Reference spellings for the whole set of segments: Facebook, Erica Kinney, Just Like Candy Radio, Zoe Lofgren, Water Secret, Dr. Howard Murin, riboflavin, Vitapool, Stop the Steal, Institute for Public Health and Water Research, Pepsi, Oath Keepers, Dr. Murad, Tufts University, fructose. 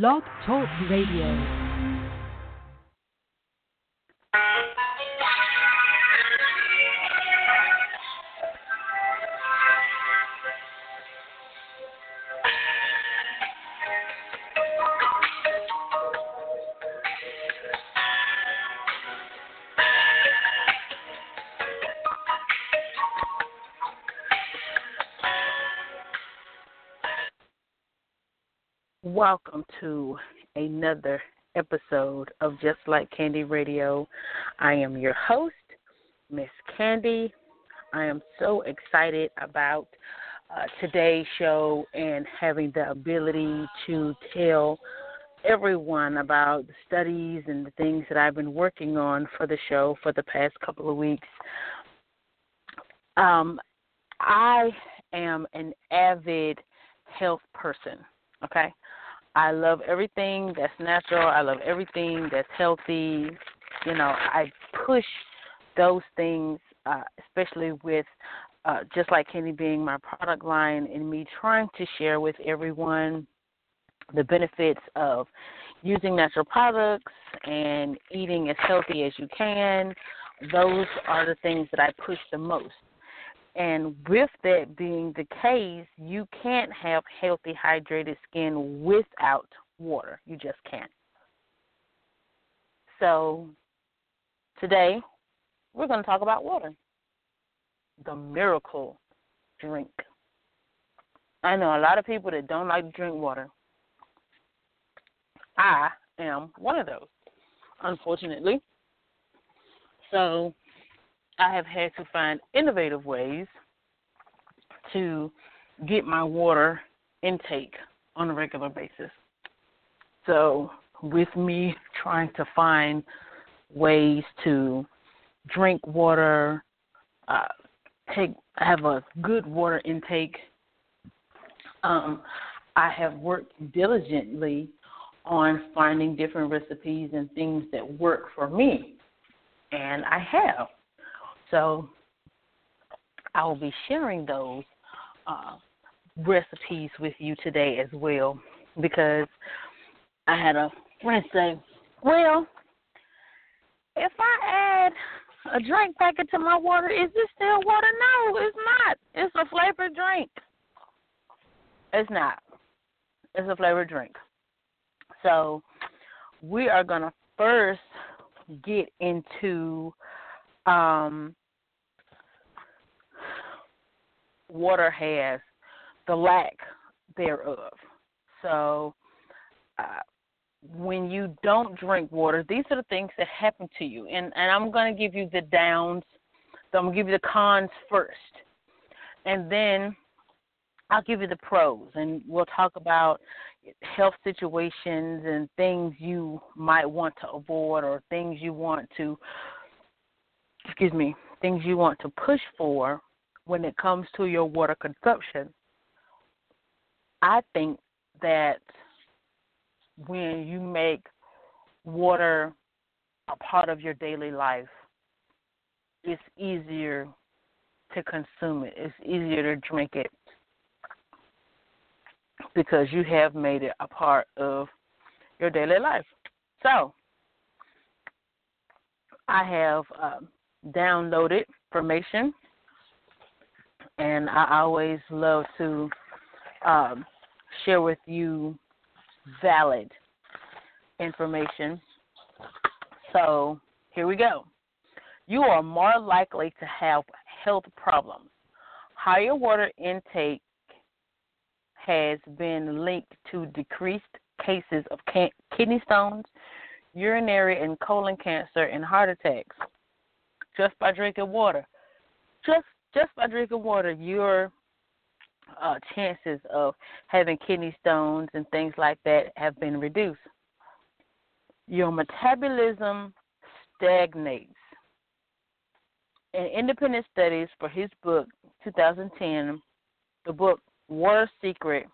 Blog Talk Radio. Welcome to another episode of Just Like Candy Radio. I am your host, Miss Candy. I am so excited about today's show and having the ability to tell everyone about the studies and the things that I've been working on for the show for the past couple of weeks. I am an avid health person, okay? I love everything that's natural. I love everything that's healthy. You know, I push those things, especially with Just Like Candy being my product line and me trying to share with everyone the benefits of using natural products and eating as healthy as you can. Those are the things that I push the most. And with that being the case, you can't have healthy, hydrated skin without water. You just can't. So today, we're going to talk about water, the miracle drink. I know a lot of people that don't like to drink water. I am one of those, unfortunately. So I have had to find innovative ways to get my water intake on a regular basis. So with me trying to find ways to drink water, have a good water intake, I have worked diligently on finding different recipes and things that work for me, and I have. So I will be sharing those recipes with you today as well, because I had a friend say, well, if I add a drink packet to my water, is this still water? No, it's not. It's a flavored drink. It's not. It's a flavored drink. So we are going to first get into water has the lack thereof. So when you don't drink water, these are the things that happen to you. And I'm going to give you the downs. So I'm going to give you the cons first. And then I'll give you the pros. And we'll talk about health situations and things you might want to avoid or things you want to things you want to push for when it comes to your water consumption. I think that when you make water a part of your daily life, it's easier to consume it. It's easier to drink it because you have made it a part of your daily life. So I have downloaded information, and I always love to share with you valid information. So here we go. You are more likely to have health problems. Higher water intake has been linked to decreased cases of kidney stones, urinary and colon cancer, and heart attacks. Just by drinking water, just by drinking water, your chances of having kidney stones and things like that have been reduced. Your metabolism stagnates. In independent studies for his book, 2010, the book Water Secret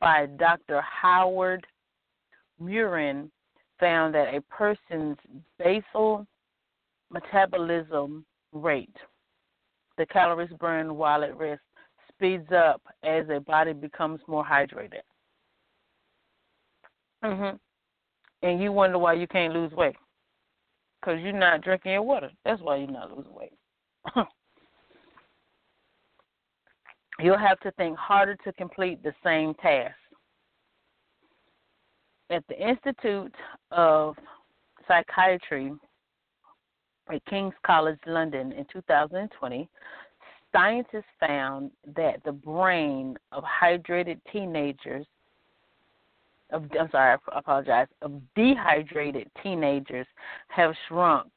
by Dr. Howard Murin found that a person's basal metabolism rate, the calories burned while at rest, speeds up as a body becomes more hydrated. Mm-hmm. And you wonder why you can't lose weight. Because you're not drinking your water. That's why you're not losing weight. You'll have to think harder to complete the same task. At the Institute of Psychiatry at King's College London in 2020, scientists found that the brain of dehydrated teenagers have shrunk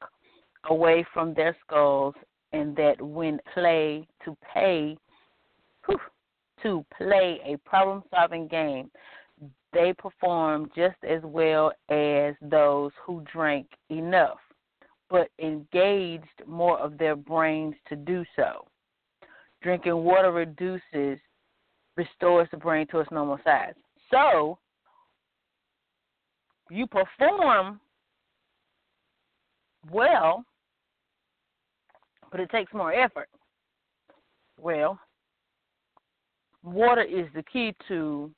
away from their skulls, and that when to play a problem-solving game, they perform just as well as those who drank enough, but engaged more of their brains to do so. Drinking water restores the brain to its normal size. So, you perform well, but it takes more effort. Well, water is the key to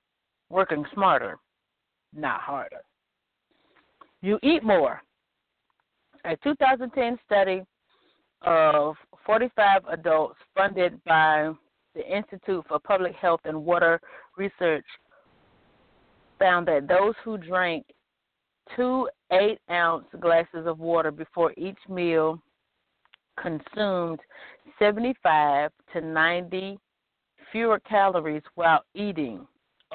working smarter, not harder. You eat more. A 2010 study of 45 adults funded by the Institute for Public Health and Water Research found that those who drank 2 8-ounce glasses of water before each meal consumed 75 to 90 fewer calories while eating.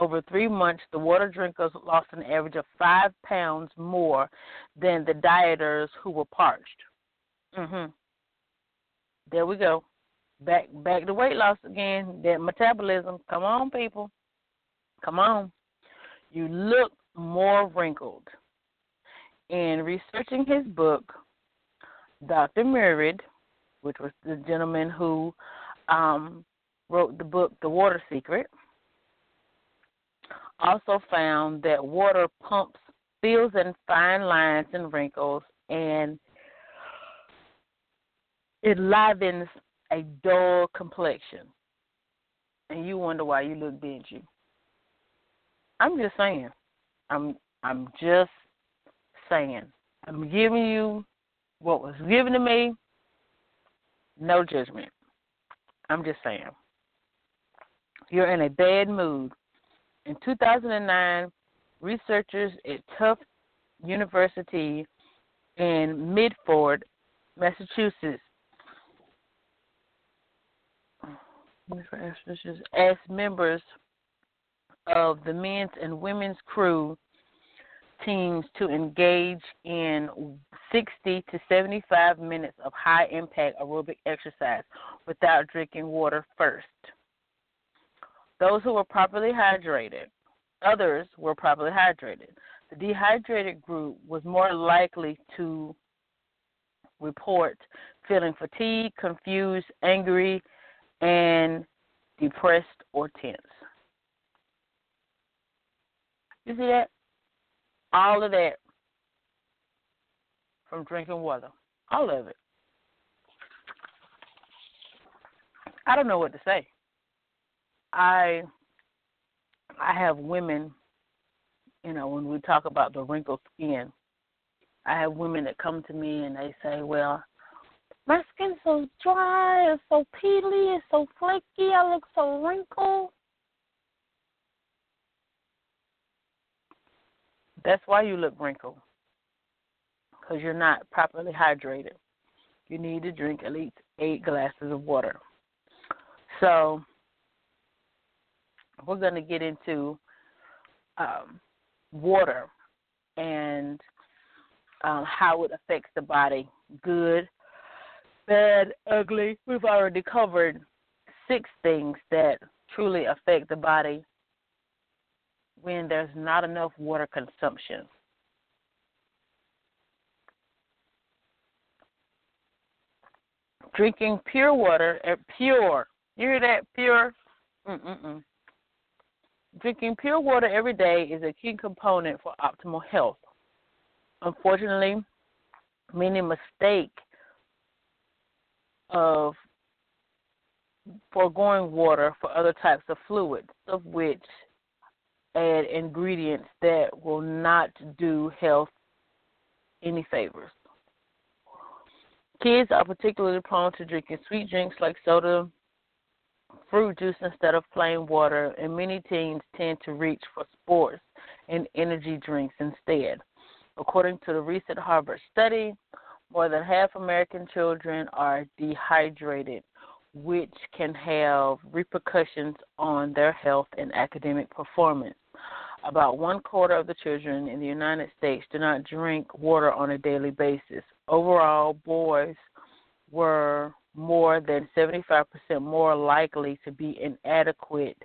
Over 3 months, the water drinkers lost an average of 5 pounds more than the dieters who were parched. Mm-hmm. There we go. Back to weight loss again. That metabolism. Come on, people. Come on. You look more wrinkled. In researching his book, Dr. Murad, which was the gentleman who wrote the book The Water Secret, also found that water pumps, fills in fine lines and wrinkles, and it livens a dull complexion. And you wonder why you look dingy. I'm just saying. I'm just saying. I'm giving you what was given to me. No judgment. I'm just saying. You're in a bad mood. In 2009, researchers at Tufts University in Medford, Massachusetts, asked members of the men's and women's crew teams to engage in 60 to 75 minutes of high-impact aerobic exercise without drinking water first. Others were properly hydrated. The dehydrated group was more likely to report feeling fatigued, confused, angry, and depressed or tense. You see that? All of that from drinking water. All of it. I don't know what to say. I have women, you know, when we talk about the wrinkled skin, I have women that come to me and they say, well, my skin's so dry, it's so peely, it's so flaky, I look so wrinkled. That's why you look wrinkled, because you're not properly hydrated. You need to drink at least 8 glasses of water. So we're going to get into water and how it affects the body, good, bad, ugly. We've already covered 6 things that truly affect the body when there's not enough water consumption. Drinking pure water, you hear that, pure? Mm-mm-mm. Drinking pure water every day is a key component for optimal health. Unfortunately, many mistake of foregoing water for other types of fluids, of which add ingredients that will not do health any favors. Kids are particularly prone to drinking sweet drinks like soda, fruit juice instead of plain water, and many teens tend to reach for sports and energy drinks instead. According to the recent Harvard study, more than half American children are dehydrated, which can have repercussions on their health and academic performance. About one quarter of the children in the United States do not drink water on a daily basis. Overall, boys were more than 75% more likely to be inadequately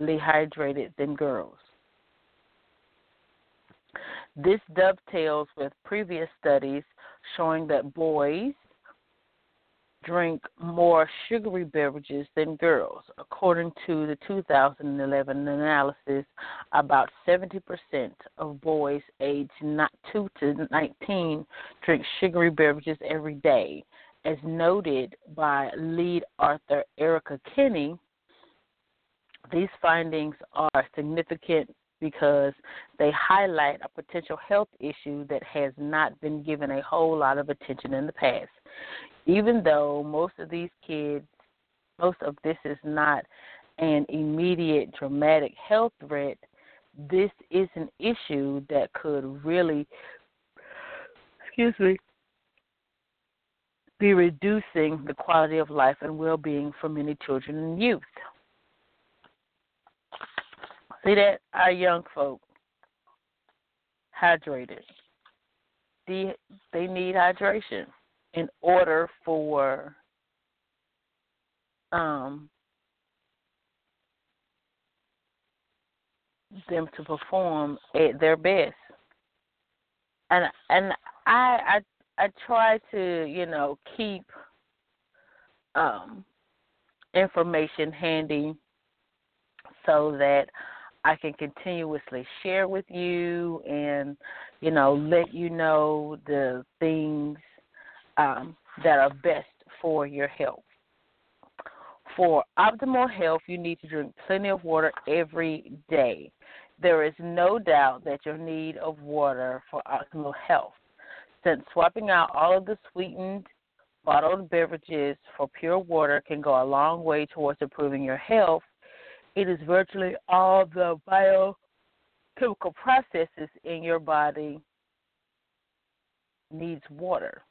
hydrated than girls. This dovetails with previous studies showing that boys drink more sugary beverages than girls. According to the 2011 analysis, about 70% of boys aged 2 to 19 drink sugary beverages every day. As noted by lead author Erica Kinney, these findings are significant because they highlight a potential health issue that has not been given a whole lot of attention in the past. Even though most of this is not an immediate dramatic health threat, this is an issue that could really, be reducing the quality of life and well-being for many children and youth. See that? Our young folk, hydrated. They need hydration in order for them to perform at their best. And I try to, keep information handy so that I can continuously share with you and, let you know the things that are best for your health. For optimal health, you need to drink plenty of water every day. There is no doubt that your need of water for optimal health. Since swapping out all of the sweetened bottled beverages for pure water can go a long way towards improving your health, it is virtually all the biochemical processes in your body needs water.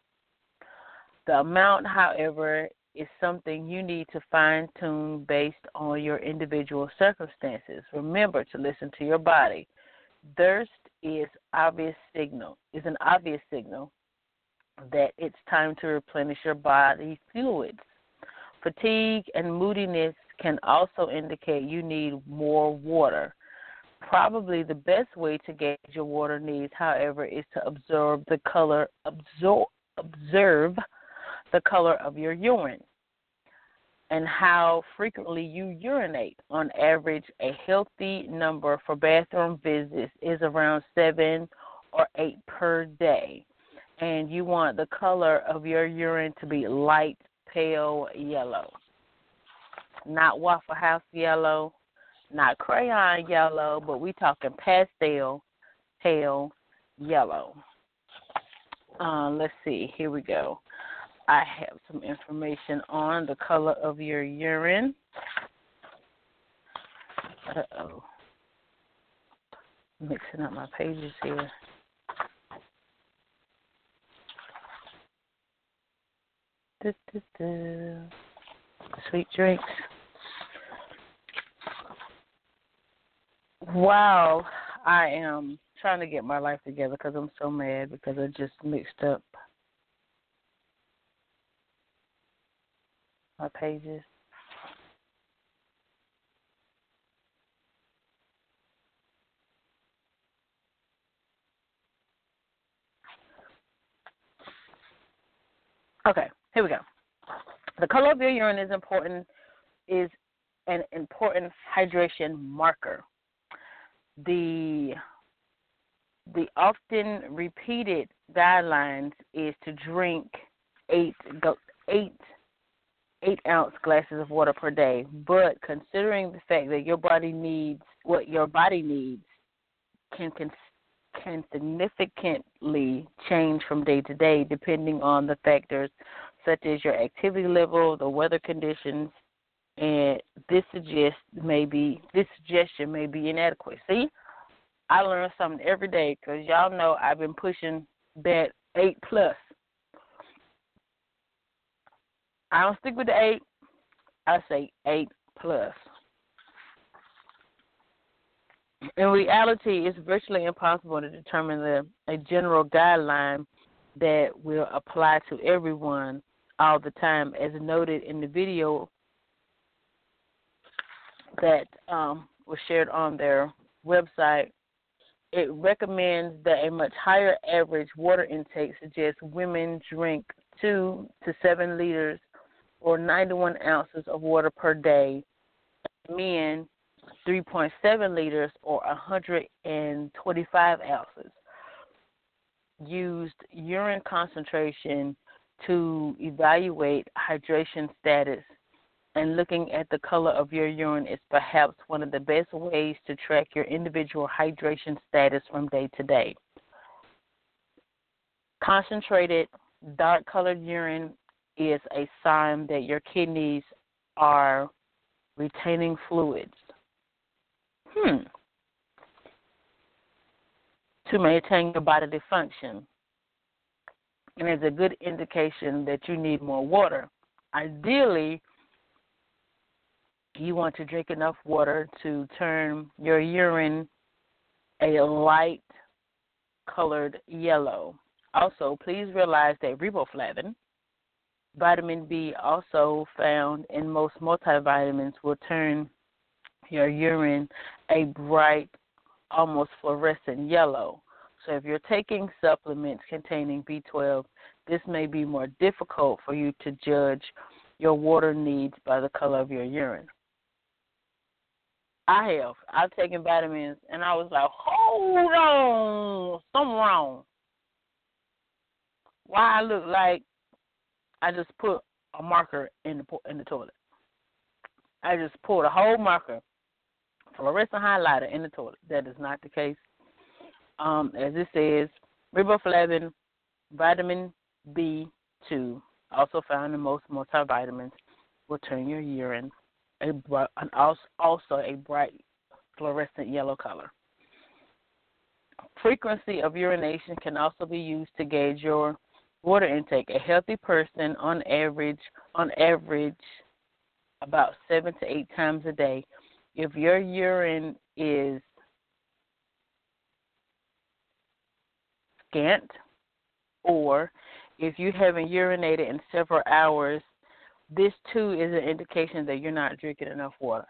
The amount, however, is something you need to fine-tune based on your individual circumstances. Remember to listen to your body. Thirst is an obvious signal that it's time to replenish your body fluids. Fatigue and moodiness can also indicate you need more water. Probably the best way to gauge your water needs, however, is to observe the color of your urine and how frequently you urinate. On average, a healthy number for bathroom visits is around 7 or 8 per day, and you want the color of your urine to be light, pale yellow. Not Waffle House yellow, not crayon yellow, but we talking pastel, pale yellow. Let's see. Here we go. I have some information on the color of your urine. Uh-oh. Mixing up my pages here. Sweet drinks. Wow, I am trying to get my life together because I'm so mad because I just mixed up my pages. Okay, here we go. The color of your urine is an important hydration marker. The often repeated guidelines is to drink 8 ounce glasses of water per day. But considering the fact that your body needs what your body needs can significantly change from day to day depending on the factors such as your activity level, the weather conditions, and this suggestion may be inadequate. See, I learn something every day because y'all know I've been pushing that 8+. I don't stick with the 8. I say 8+. In reality, it's virtually impossible to determine a general guideline that will apply to everyone all the time. As noted in the video that was shared on their website, it recommends that a much higher average water intake suggests women drink 2 to 7 liters or 91 ounces of water per day, men 3.7 liters or 125 ounces. Used urine concentration to evaluate hydration status, and looking at the color of your urine is perhaps one of the best ways to track your individual hydration status from day to day. Concentrated, dark-colored urine is a sign that your kidneys are retaining fluids. To maintain your bodily function, and it's a good indication that you need more water. Ideally, you want to drink enough water to turn your urine a light-colored yellow. Also, please realize that riboflavin, vitamin B also found in most multivitamins, will turn your urine a bright, almost fluorescent yellow. So if you're taking supplements containing B12, this may be more difficult for you to judge your water needs by the color of your urine. I've taken vitamins, and I was like, hold on, something wrong. Why I look like I just put a marker in the toilet. I just poured a whole marker, fluorescent highlighter, in the toilet. That is not the case. As it says, riboflavin, vitamin B2, also found in most multivitamins, will turn your urine a bright fluorescent yellow color. Frequency of urination can also be used to gauge your water intake. A healthy person, on average, about 7 to 8 times a day. If your urine is scant, or if you haven't urinated in several hours, this too is an indication that you're not drinking enough water.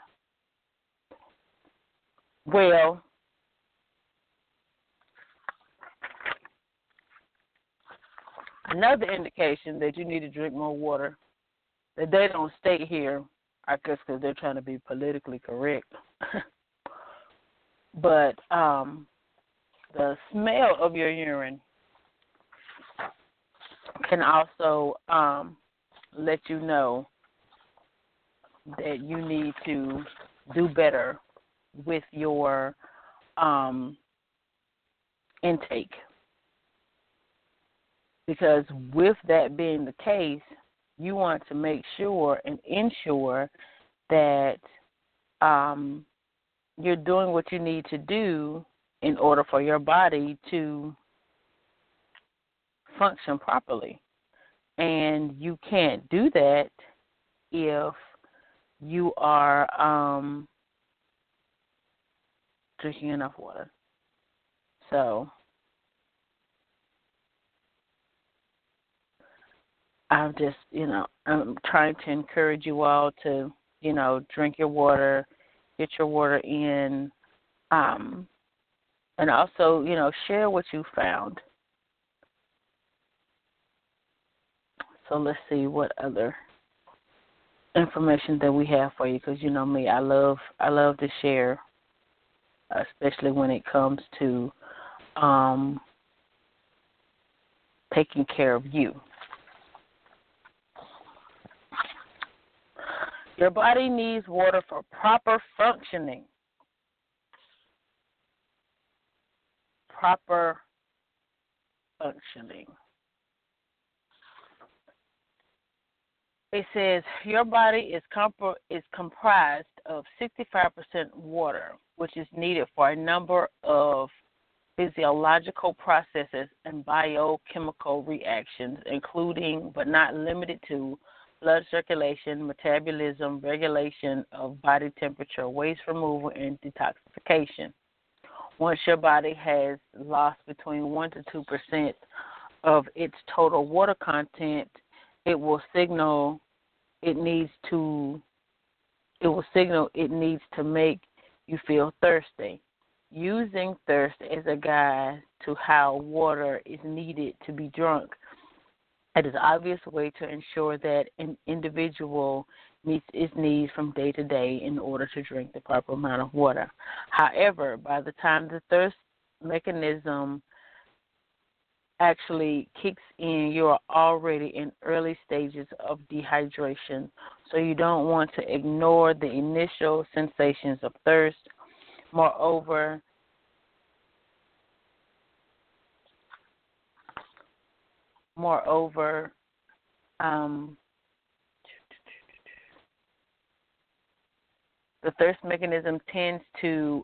Well, another indication that you need to drink more water that they don't state here, I guess because they're trying to be politically correct. But the smell of your urine can also let you know that you need to do better with your intake. Because with that being the case, you want to make sure and ensure that you're doing what you need to do in order for your body to function properly. And you can't do that if you are drinking enough water. So I'm just, I'm trying to encourage you all to, drink your water, get your water in, and also, share what you found. So let's see what other information that we have for you, because you know me, I love to share, especially when it comes to taking care of you. Your body needs water for proper functioning. proper functioning. It says your body is comprised of 65% water, which is needed for a number of physiological processes and biochemical reactions, including but not limited to blood circulation, metabolism, regulation of body temperature, waste removal, and detoxification. Once your body has lost between 1 to 2% of its total water content, it will signal it needs to make you feel thirsty, using thirst as a guide to how water is needed to be drunk. It is an obvious way to ensure that an individual meets its needs from day to day in order to drink the proper amount of water. However, by the time the thirst mechanism actually kicks in, you are already in early stages of dehydration, so you don't want to ignore the initial sensations of thirst. Moreover, the thirst mechanism tends to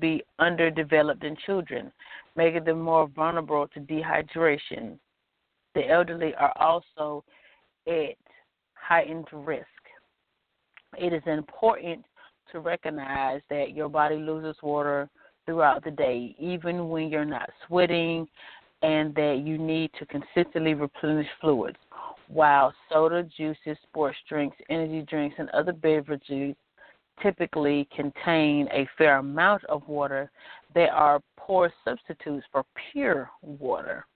be underdeveloped in children, making them more vulnerable to dehydration. The elderly are also at heightened risk. It is important to recognize that your body loses water throughout the day, even when you're not sweating, and that you need to consistently replenish fluids. While soda, juices, sports drinks, energy drinks, and other beverages typically contain a fair amount of water, they are poor substitutes for pure water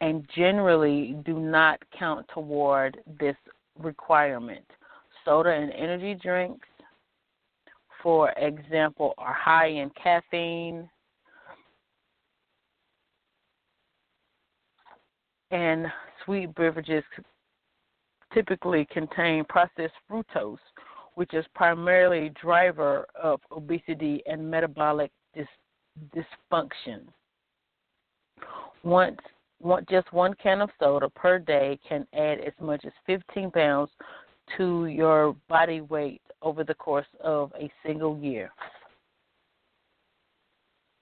and generally do not count toward this requirement. Soda and energy drinks, for example, are high in caffeine and sweet beverages typically contain processed fructose, which is primarily a driver of obesity and metabolic dysfunction. Just one can of soda per day can add as much as 15 pounds to your body weight over the course of a single year.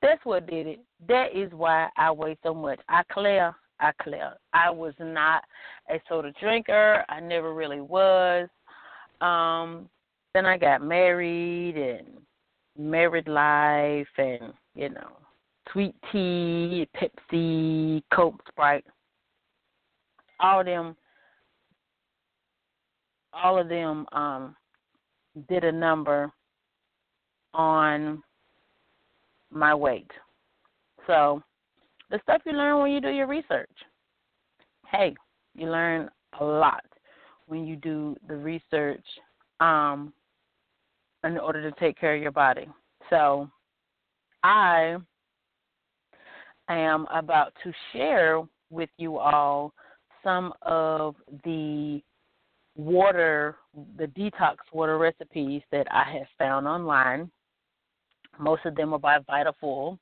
That's what did it. That is why I weigh so much. I clear. I was not a soda drinker. I never really was. Then I got married and married life and, you know, sweet tea, Pepsi, Coke, Sprite, all of them did a number on my weight. So the stuff you learn when you do your research. Hey, you learn a lot when you do the research in order to take care of your body. So I am about to share with you all some of the water, the detox water recipes that I have found online. Most of them are by Vitapool.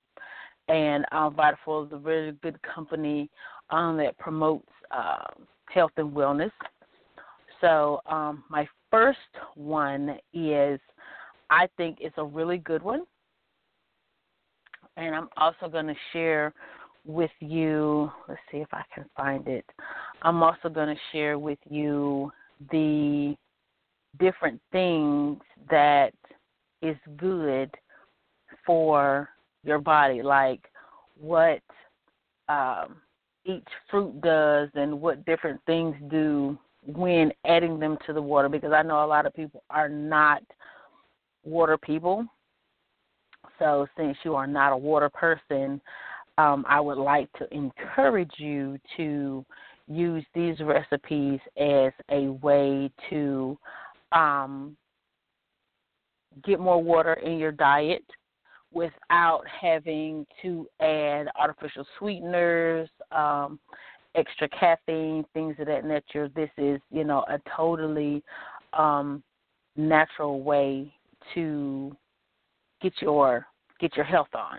And Vitapool is a really good company that promotes health and wellness. So my first one is, I think it's a really good one. And I'm also going to share with you, let's see if I can find it. I'm also going to share with you the different things that is good for your body, like what each fruit does and what different things do when adding them to the water, because I know a lot of people are not water people. So since you are not a water person, I would like to encourage you to use these recipes as a way to get more water in your diet without having to add artificial sweeteners, extra caffeine, things of that nature. This is, you know, a totally natural way to get your health on.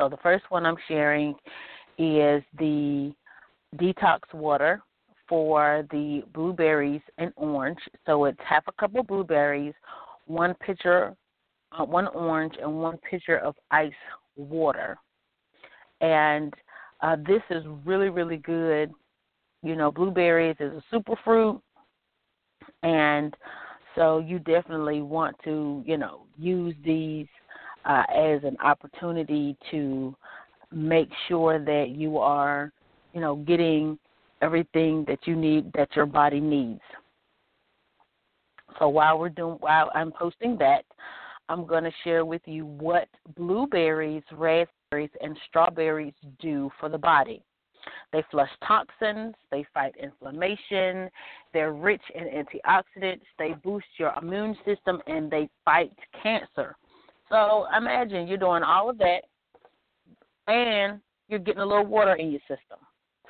So the first one I'm sharing is the detox water for the blueberries and orange. So it's half a cup of blueberries, one orange, and one pitcher of ice water. And this is really, really good. You know, blueberries is a superfruit, and so you definitely want to, you know, use these as an opportunity to make sure that you are, you know, getting everything that you need, that your body needs. So while I'm posting that, I'm going to share with you what blueberries, raspberries, and strawberries do for the body. They flush toxins, they fight inflammation, they're rich in antioxidants, they boost your immune system, and they fight cancer. So imagine you're doing all of that, and you're getting a little water in your system.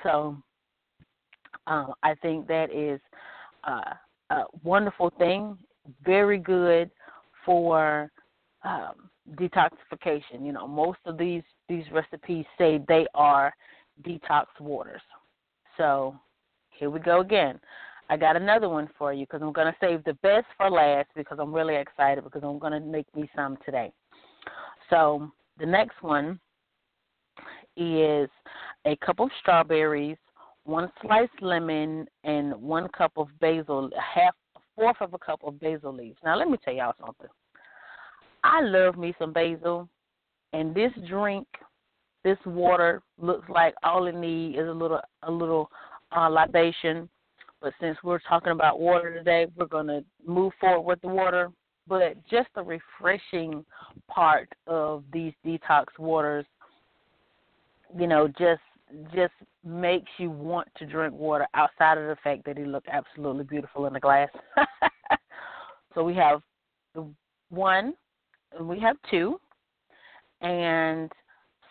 So I think that is a wonderful thing, very good for detoxification. You know, most of these recipes say they are detox waters. So here we go again. I got another one for you because I'm going to save the best for last because I'm really excited because I'm going to make me some today. So the next one is a cup of strawberries, one sliced lemon, and one cup of basil, a fourth of a cup of basil leaves. Now let me tell y'all something. I love me some basil, and this drink, this water looks like all it needs is a little libation, but since we're talking about water today, we're going to move forward with the water. But just the refreshing part of these detox waters, you know, just makes you want to drink water outside of the fact that it looked absolutely beautiful in the glass. So we have one, and we have two, and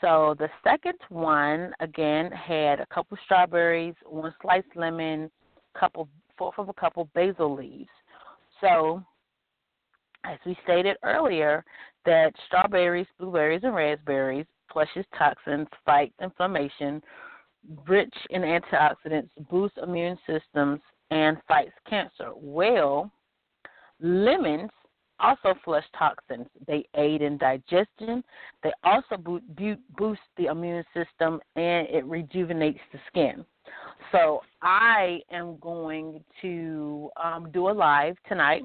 so the second one, again, had a cup of strawberries, one sliced lemon, fourth of a cup of basil leaves. So as we stated earlier, that strawberries, blueberries, and raspberries flushes toxins, fights inflammation, rich in antioxidants, boosts immune systems, and fights cancer. Well, lemons also flush toxins. They aid in digestion. They also boost the immune system, and it rejuvenates the skin. So I am going to do a live tonight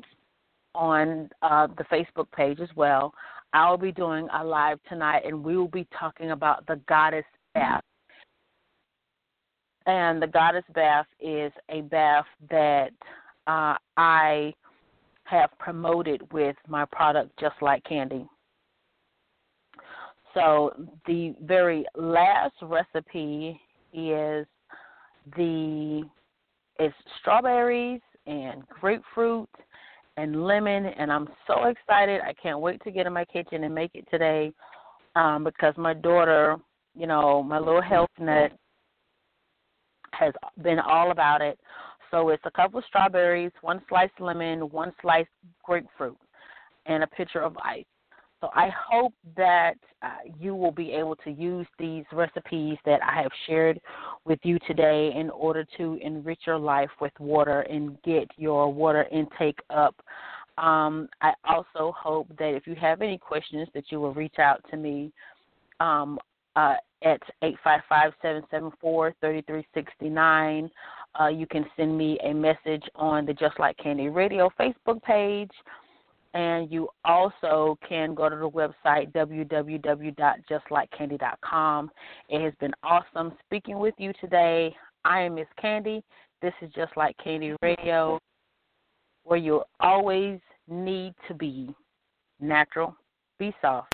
on the Facebook page as well. I'll be doing a live tonight, and we will be talking about the goddess bath. And the goddess bath is a bath that I have promoted with my product, Just Like Candy. So the very last recipe is strawberries and grapefruit and lemon, and I'm so excited. I can't wait to get in my kitchen and make it today because my daughter, you know, my little health nut, has been all about it. So it's a couple of strawberries, one sliced lemon, one sliced grapefruit, and a pitcher of ice. So I hope that you will be able to use these recipes that I have shared with you today in order to enrich your life with water and get your water intake up. I also hope that if you have any questions that you will reach out to me at 855-774-3369. You can send me a message on the Just Like Candy Radio Facebook page, and you also can go to the website, www.justlikecandy.com. It has been awesome speaking with you today. I am Miss Candy. This is Just Like Candy Radio, where you always need to be natural, be soft.